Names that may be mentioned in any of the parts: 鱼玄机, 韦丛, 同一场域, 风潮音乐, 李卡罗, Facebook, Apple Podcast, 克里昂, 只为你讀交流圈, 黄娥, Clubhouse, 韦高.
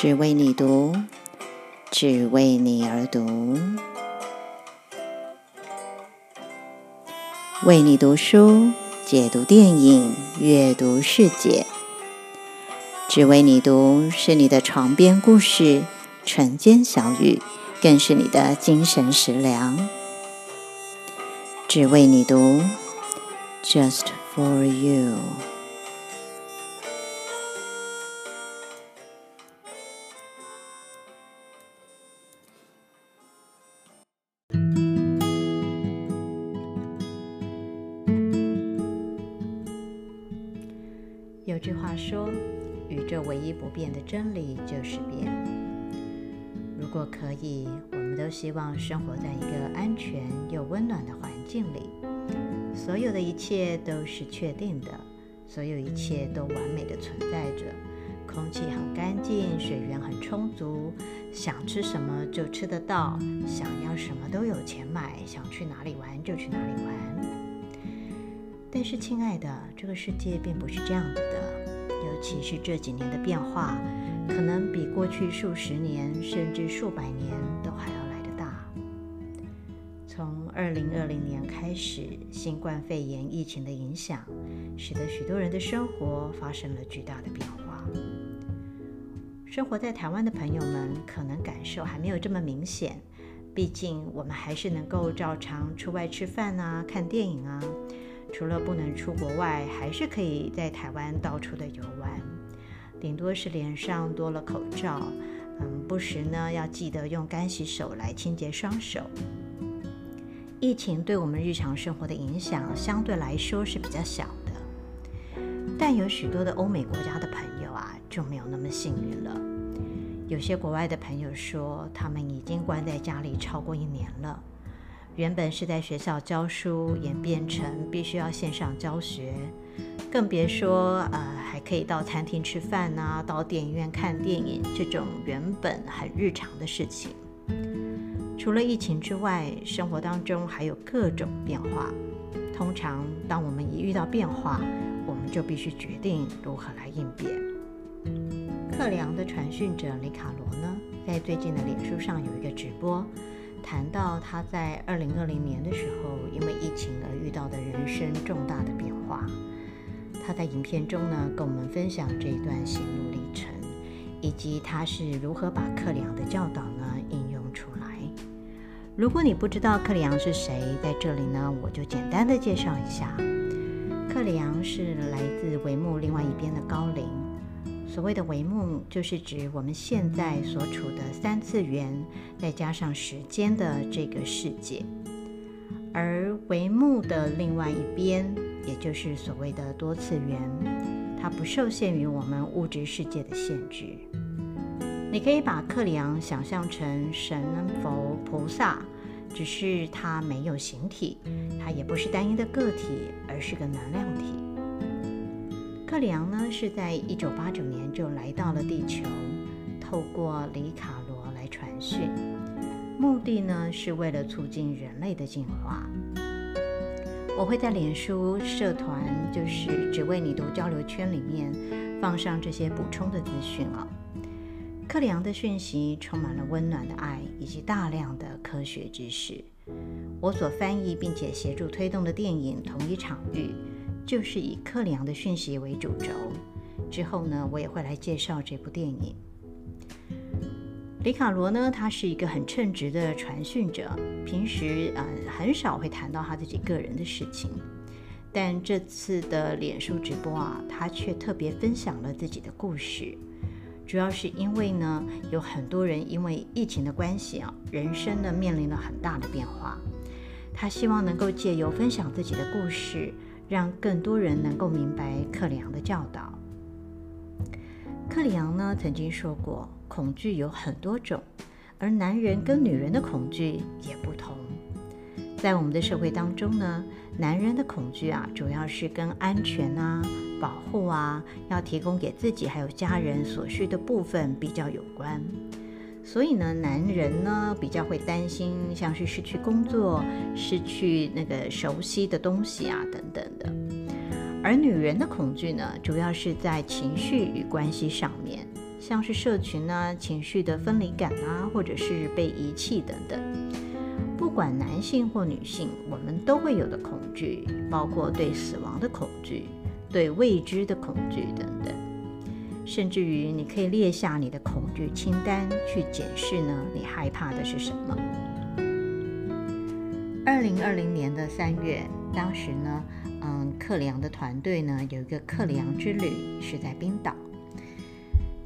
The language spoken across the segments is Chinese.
只为你读，只为你而读。为你读书，解读电影，阅读世界。只为你读是你的床边故事，晨间小语，更是你的精神食粮。只为你读 Just for you。 有句话说，宇宙唯一不变的真理就是变。如果可以，我们都希望生活在一个安全又温暖的环境里，所有的一切都是确定的，所有一切都完美的存在着，空气很干净，水源很充足，想吃什么就吃得到，想要什么都有钱买，想去哪里玩就去哪里玩。但是亲爱的，这个世界并不是这样子的，尤其是这几年的变化，可能比过去数十年甚至数百年都还要来得大。从2020年开始，新冠肺炎疫情的影响，使得许多人的生活发生了巨大的变化。生活在台湾的朋友们可能感受还没有这么明显，毕竟我们还是能够照常出外吃饭啊，看电影啊，除了不能出国外，还是可以在台湾到处的游玩，顶多是脸上多了口罩，不时呢要记得用干洗手来清洁双手。疫情对我们日常生活的影响相对来说是比较小的，但有许多的欧美国家的朋友啊就没有那么幸运了。有些国外的朋友说，他们已经关在家里超过1年了，原本是在学校教书，演变成必须要线上教学，更别说还可以到餐厅吃饭啊，到电影院看电影这种原本很日常的事情。除了疫情之外，生活当中还有各种变化。通常当我们一遇到变化，我们就必须决定如何来应变。克里昂的传讯者李卡罗呢，在最近的脸书上有一个直播，谈到他在2020年的时候，因为疫情而遇到的人生重大的变化。他在影片中呢，跟我们分享这一段心路历程，以及他是如何把克里昂的教导呢应用出来。如果你不知道克里昂是谁，在这里呢我就简单的介绍一下。克里昂是来自帷幕另外一边的高龄。所谓的帷幕，就是指我们现在所处的3次元，再加上时间的这个世界。而帷幕的另外一边，也就是所谓的多次元，它不受限于我们物质世界的限制。你可以把克里昂想象成神、佛、菩萨，只是它没有形体，它也不是单一的个体，而是个能量体。克里昂呢，是在1989年就来到了地球，透过李卡罗来传讯，目的呢是为了促进人类的进化。我会在脸书社团，就是只为你读交流圈里面放上这些补充的资讯哦。克里昂的讯息充满了温暖的爱，以及大量的科学知识。我所翻译并且协助推动的电影《同一场域》，就是以克里昂的讯息为主轴。之后呢，我也会来介绍这部电影。李卡罗呢，他是一个很称职的传讯者，平时很少会谈到他自己个人的事情，但这次的脸书直播啊，他却特别分享了自己的故事。主要是因为呢，有很多人因为疫情的关系啊，人生呢面临了很大的变化。他希望能够借由分享自己的故事，让更多人能够明白克里昂的教导。克里昂呢曾经说过，恐惧有很多种，而男人跟女人的恐惧也不同。在我们的社会当中呢，男人的恐惧啊，主要是跟安全啊、保护啊，要提供给自己还有家人所需的部分比较有关。所以呢，男人呢比较会担心，像是失去工作、失去那个熟悉的东西啊等等的。而女人的恐惧呢，主要是在情绪与关系上面，像是社群啊、情绪的分离感啊，或者是被遗弃等等。不管男性或女性，我们都会有的恐惧，包括对死亡的恐惧、对未知的恐惧等等。甚至于你可以列下你的恐惧清单，去检视呢，你害怕的是什么。2020年的3月，当时呢，克里昂的团队呢有一个克里昂之旅，是在冰岛。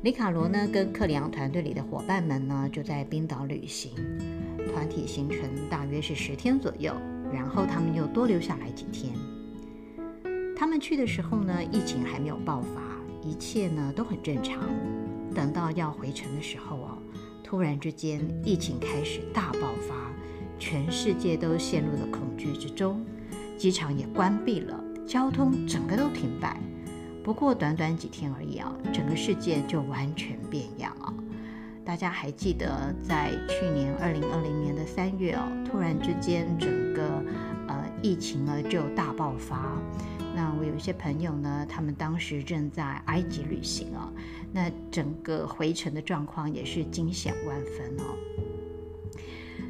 李卡罗呢跟克里昂团队里的伙伴们呢就在冰岛旅行，团体行程大约是10天左右，然后他们又多留下来几天。他们去的时候呢，疫情还没有爆发，一切呢都很正常。等到要回程的时候啊，突然之间疫情开始大爆发，全世界都陷入了恐惧之中，机场也关闭了，交通整个都停摆。不过短短几天而已啊，整个世界就完全变样啊！大家还记得在去年2020年的3月哦，突然之间整个疫情呢就大爆发。那我有一些朋友呢，他们当时正在埃及旅行哦，那整个回程的状况也是惊险万分哦。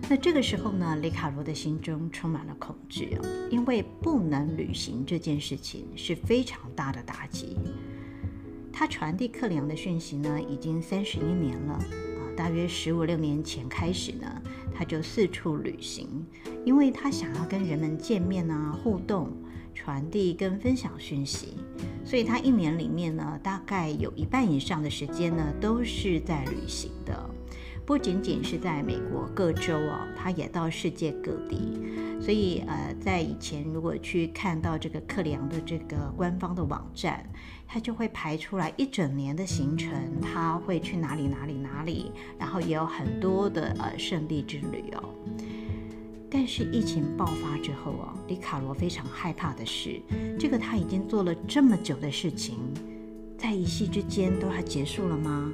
那这个时候呢，雷卡罗的心中充满了恐惧哦，因为不能旅行这件事情是非常大的打击。他传递克里昂的讯息呢，已经31年了啊，大约15、16年前开始呢，他就四处旅行，因为他想要跟人们见面啊、互动、传递跟分享讯息，所以他一年里面呢，大概有一半以上的时间呢，都是在旅行的。不仅仅是在美国各州哦，他也到世界各地。所以在以前如果去看到这个克里昂的这个官方的网站，他就会排出来一整年的行程，他会去哪里，然后也有很多的圣地之旅哦。但是疫情爆发之后哦，李卡罗非常害怕的是，这个他已经做了这么久的事情，在一夕之间都要结束了吗？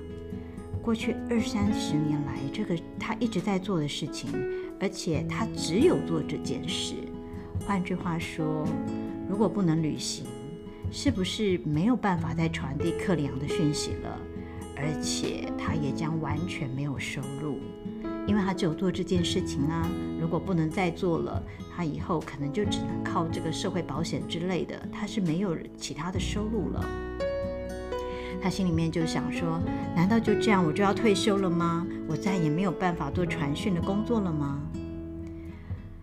过去20、30年来，这个他一直在做的事情，而且他只有做这件事。换句话说，如果不能旅行，是不是没有办法再传递克里昂的讯息了？而且他也将完全没有收入，因为他只有做这件事情啊。如果不能再做了，他以后可能就只能靠这个社会保险之类的，他是没有其他的收入了。他心里面就想说，难道就这样我就要退休了吗？我再也没有办法做传讯的工作了吗？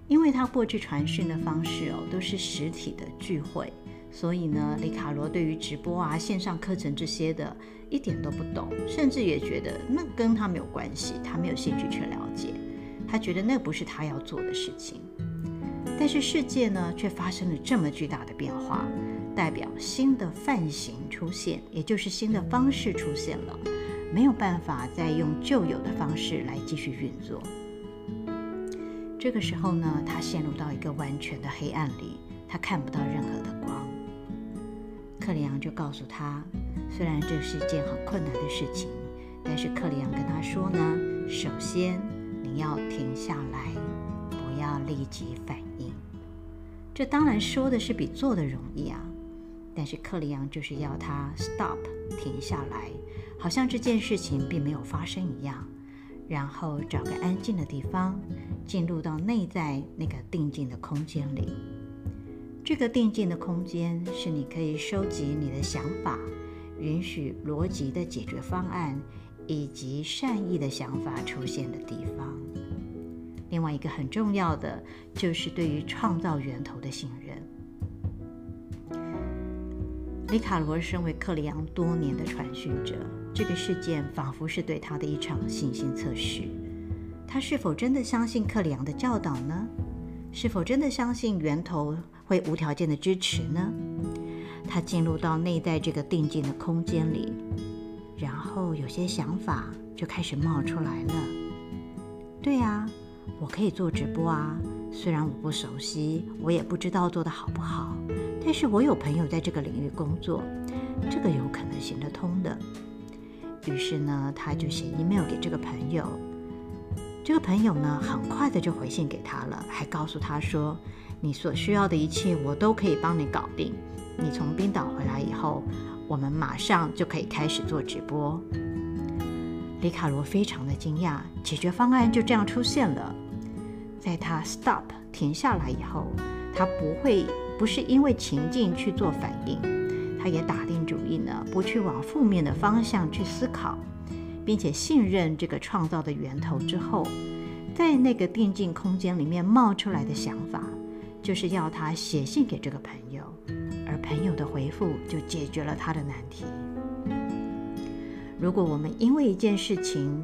因为他过去传讯的方式哦，都是实体的聚会，所以呢，李卡罗对于直播啊、线上课程这些的一点都不懂，甚至也觉得那跟他没有关系，他没有兴趣去了解，他觉得那不是他要做的事情。但是世界呢，却发生了这么巨大的变化，代表新的范型出现，也就是新的方式出现了，没有办法再用旧有的方式来继续运作。这个时候呢，他陷入到一个完全的黑暗里，他看不到任何的光。克里昂就告诉他，虽然这是一件很困难的事情，但是克里昂跟他说呢，首先你要停下来，不要立即反应。这当然说的是比做的容易啊，但是克里昂就是要他 stop 停下来，好像这件事情并没有发生一样，然后找个安静的地方，进入到内在那个定静的空间里。这个定静的空间是你可以收集你的想法，允许逻辑的解决方案以及善意的想法出现的地方。另外一个很重要的就是对于创造源头的信任。李卡罗身为克里昂多年的传讯者，这个事件仿佛是对他的一场信心测试。他是否真的相信克里昂的教导呢？是否真的相信源头会无条件的支持呢？他进入到内在这个定静的空间里，然后有些想法就开始冒出来了。对啊，我可以做直播啊，虽然我不熟悉，我也不知道做得好不好，但是我有朋友在这个领域工作，这个有可能行得通的。于是呢，他就写 email 给这个朋友，这个朋友呢，很快的就回信给他了，还告诉他说，你所需要的一切我都可以帮你搞定，你从冰岛回来以后，我们马上就可以开始做直播。里卡罗非常的惊讶，解决方案就这样出现了。在他 stop 停下来以后，他不是因为情境去做反应，他也打定主意呢，不去往负面的方向去思考，并且信任这个创造的源头之后，在那个定境空间里面冒出来的想法，就是要他写信给这个朋友，而朋友的回复就解决了他的难题。如果我们因为一件事情，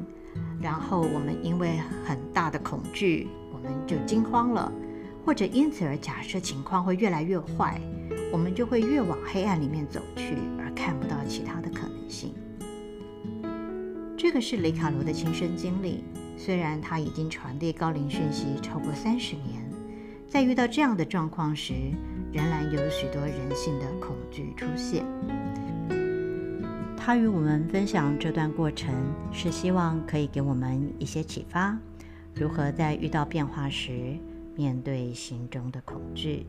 然后我们因为很大的恐惧，我们就惊慌了，或者因此而假设情况会越来越坏，我们就会越往黑暗里面走去，而看不到其他的可能性。这个是雷卡罗的亲身经历，虽然他已经传递高龄讯息超过30年，在遇到这样的状况时，仍然有许多人性的恐惧出现。他与我们分享这段过程，是希望可以给我们一些启发，如何在遇到变化时面对心中的恐惧。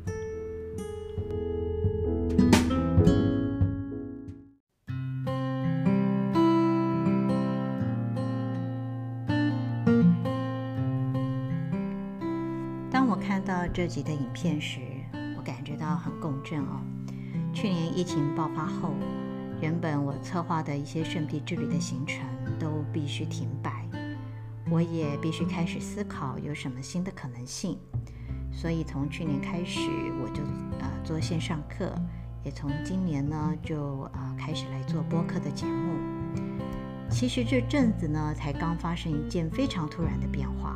当我看到这集的影片时，我感觉到很共振哦。去年疫情爆发后，原本我策划的一些圣地之旅的行程都必须停摆，我也必须开始思考有什么新的可能性。所以从去年开始，我就做线上课，也从今年呢就开始来做播客的节目。其实这阵子呢，才刚发生一件非常突然的变化。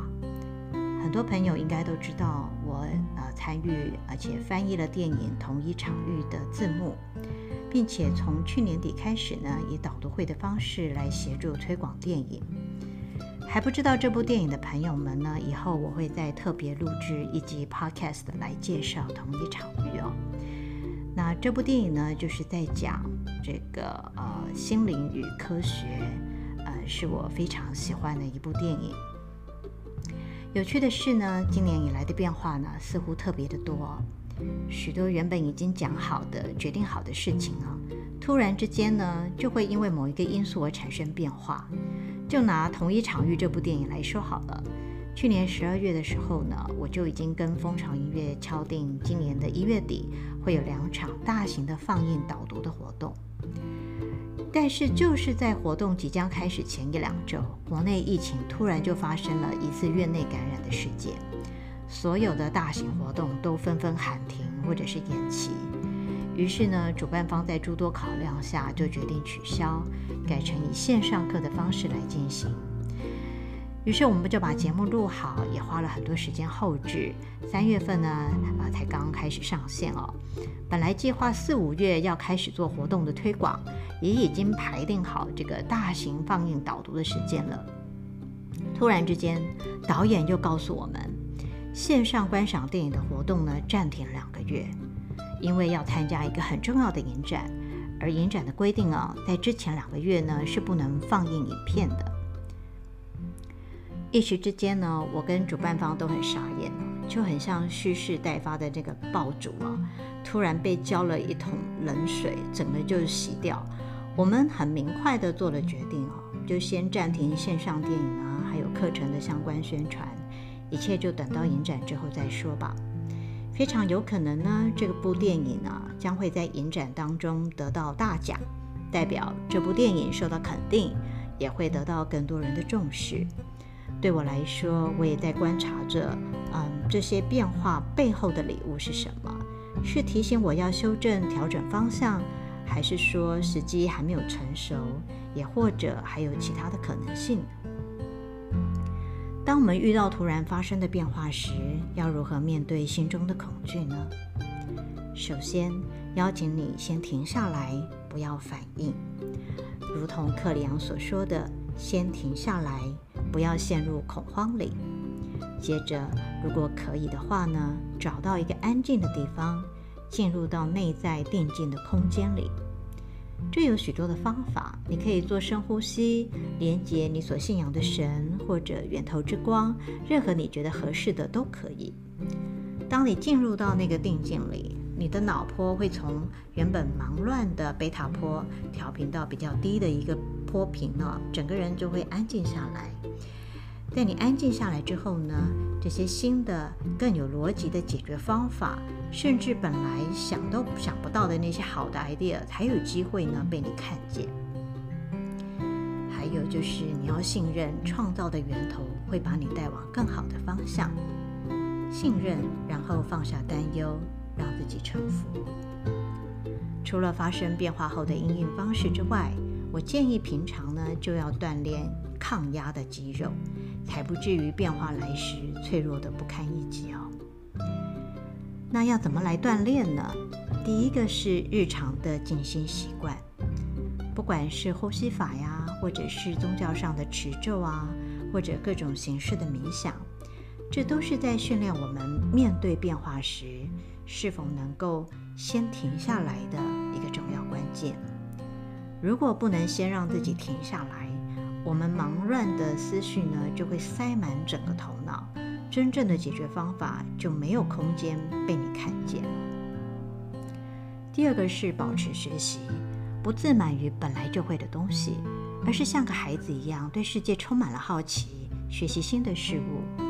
很多朋友应该都知道，我参与而且翻译了电影《同一场域》的字幕。并且从去年底开始呢，以导读会的方式来协助推广电影。还不知道这部电影的朋友们呢，以后我会再特别录制一集 podcast 来介绍《同一场域》哦。那这部电影呢，就是在讲这个心灵与科学，是我非常喜欢的一部电影。有趣的是呢，今年以来的变化呢，似乎特别的多哦。许多原本已经讲好的、决定好的事情啊，突然之间呢，就会因为某一个因素而产生变化。就拿《同一场域》这部电影来说好了，去年12月的时候呢，我就已经跟风潮音乐敲定，今年的1月底会有2场大型的放映导读的活动。但是就是在活动即将开始前1-2周，国内疫情突然就发生了一次院内感染的事件。所有的大型活动都纷纷喊停或者是延期，于是呢，主办方在诸多考量下就决定取消，改成以线上课的方式来进行。于是我们就把节目录好，也花了很多时间后制。3月份呢，才刚开始上线哦。本来计划4-5月要开始做活动的推广，也已经排定好这个大型放映导读的时间了。突然之间，导演又告诉我们，线上观赏电影的活动呢暂停2个月，因为要参加一个很重要的影展，而影展的规定啊，在之前2个月呢是不能放映影片的。一时之间呢，我跟主办方都很傻眼，就很像蓄势待发的这个爆竹啊，突然被浇了一桶冷水，整个就洗掉。我们很明快的做了决定哦，就先暂停线上电影啊，还有课程的相关宣传。一切就等到影展之后再说吧。非常有可能呢，这部电影呢将会在影展当中得到大奖，代表这部电影受到肯定，也会得到更多人的重视。对我来说，我也在观察着，这些变化背后的礼物是什么？是提醒我要修正、调整方向，还是说时机还没有成熟，也或者还有其他的可能性？当我们遇到突然发生的变化时，要如何面对心中的恐惧呢？首先，邀请你先停下来，不要反应。如同克里昂所说的，先停下来，不要陷入恐慌里。接着，如果可以的话呢，找到一个安静的地方，进入到内在定静的空间里。这有许多的方法，你可以做深呼吸，连接你所信仰的神或者源头之光，任何你觉得合适的都可以。当你进入到那个定境里，你的脑波会从原本忙乱的贝塔波调频到比较低的一个波频哦，整个人就会安静下来。在你安静下来之后呢，这些新的更有逻辑的解决方法，甚至本来想都想不到的那些好的 idea 才有机会呢被你看见。还有就是你要信任创造的源头会把你带往更好的方向，信任，然后放下担忧，让自己臣服。除了发生变化后的因应方式之外，我建议平常呢就要锻炼抗压的肌肉，才不至于变化来时脆弱的不堪一击哦。那要怎么来锻炼呢？第一个是日常的静心习惯，不管是呼吸法呀，或者是宗教上的持咒啊，或者各种形式的冥想，这都是在训练我们面对变化时是否能够先停下来的一个重要关键。如果不能先让自己停下来，我们忙乱的思绪呢就会塞满整个头脑，真正的解决方法就没有空间被你看见。第二个是保持学习，不自满于本来就会的东西，而是像个孩子一样对世界充满了好奇，学习新的事物。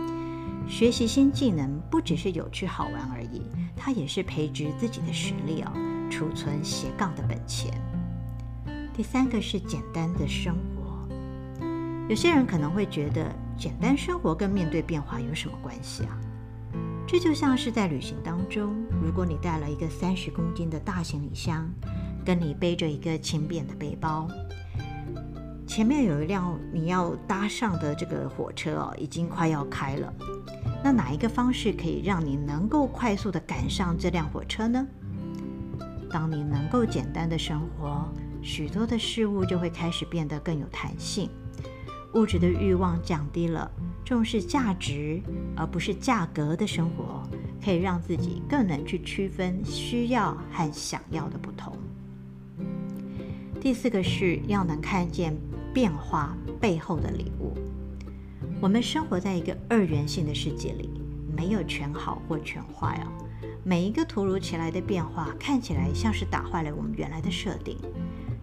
学习新技能不只是有趣好玩而已，它也是培植自己的实力哦，储存斜杠的本钱。第三个是简单的生活，有些人可能会觉得简单生活跟面对变化有什么关系啊？这就像是在旅行当中，如果你带了一个30公斤的大行李箱，跟你背着一个轻便的背包，前面有一辆你要搭上的这个火车哦，已经快要开了。那哪一个方式可以让你能够快速的赶上这辆火车呢？当你能够简单的生活，许多的事物就会开始变得更有弹性，物质的欲望降低了，重视价值而不是价格的生活，可以让自己更能去区分需要和想要的不同。第四个是要能看见变化背后的礼物。我们生活在一个二元性的世界里，没有全好或全坏哦。每一个突如其来的变化看起来像是打坏了我们原来的设定，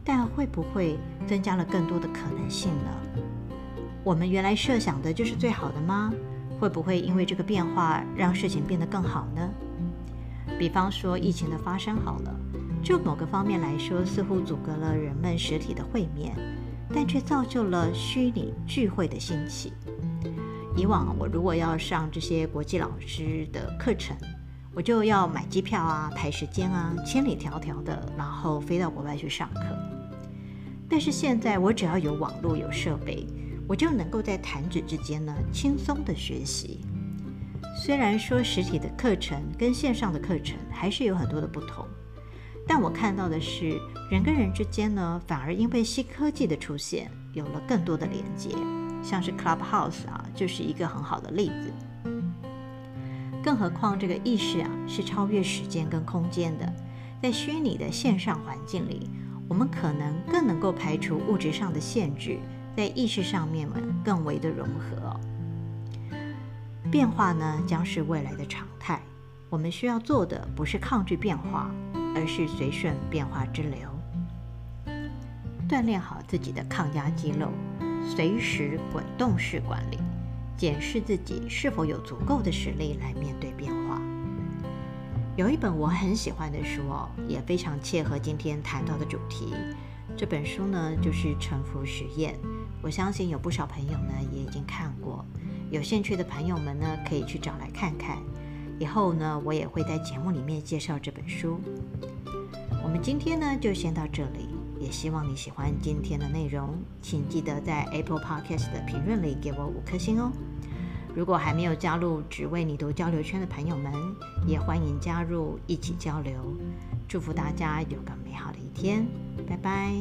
但会不会增加了更多的可能性呢？我们原来设想的就是最好的吗？会不会因为这个变化让事情变得更好呢？比方说疫情的发生好了，就某个方面来说，似乎阻隔了人们实体的会面，但却造就了虚拟聚会的兴起。以往我如果要上这些国际老师的课程，我就要买机票啊，排时间啊，千里迢迢的，然后飞到国外去上课。但是现在我只要有网络，有设备，我就能够在弹指之间呢轻松的学习。虽然说实体的课程跟线上的课程还是有很多的不同，但我看到的是人跟人之间呢反而因为新科技的出现有了更多的连接，像是 Clubhouse 啊，就是一个很好的例子。更何况这个意识啊是超越时间跟空间的，在虚拟的线上环境里，我们可能更能够排除物质上的限制，在意识上面更为的融合。变化呢将是未来的常态，我们需要做的不是抗拒变化，而是随顺变化之流，锻炼好自己的抗压肌肉，随时滚动式管理，检视自己是否有足够的实力来面对变化。有一本我很喜欢的书哦，也非常切合今天谈到的主题。这本书呢就是《臣服实验》，我相信有不少朋友呢也已经看过，有兴趣的朋友们呢可以去找来看看。以后呢，我也会在节目里面介绍这本书。我们今天呢就先到这里，也希望你喜欢今天的内容，请记得在 Apple Podcast 的评论里给我5颗星哦。如果还没有加入只为你读交流圈的朋友们，也欢迎加入一起交流。祝福大家有个美好的一天，拜拜。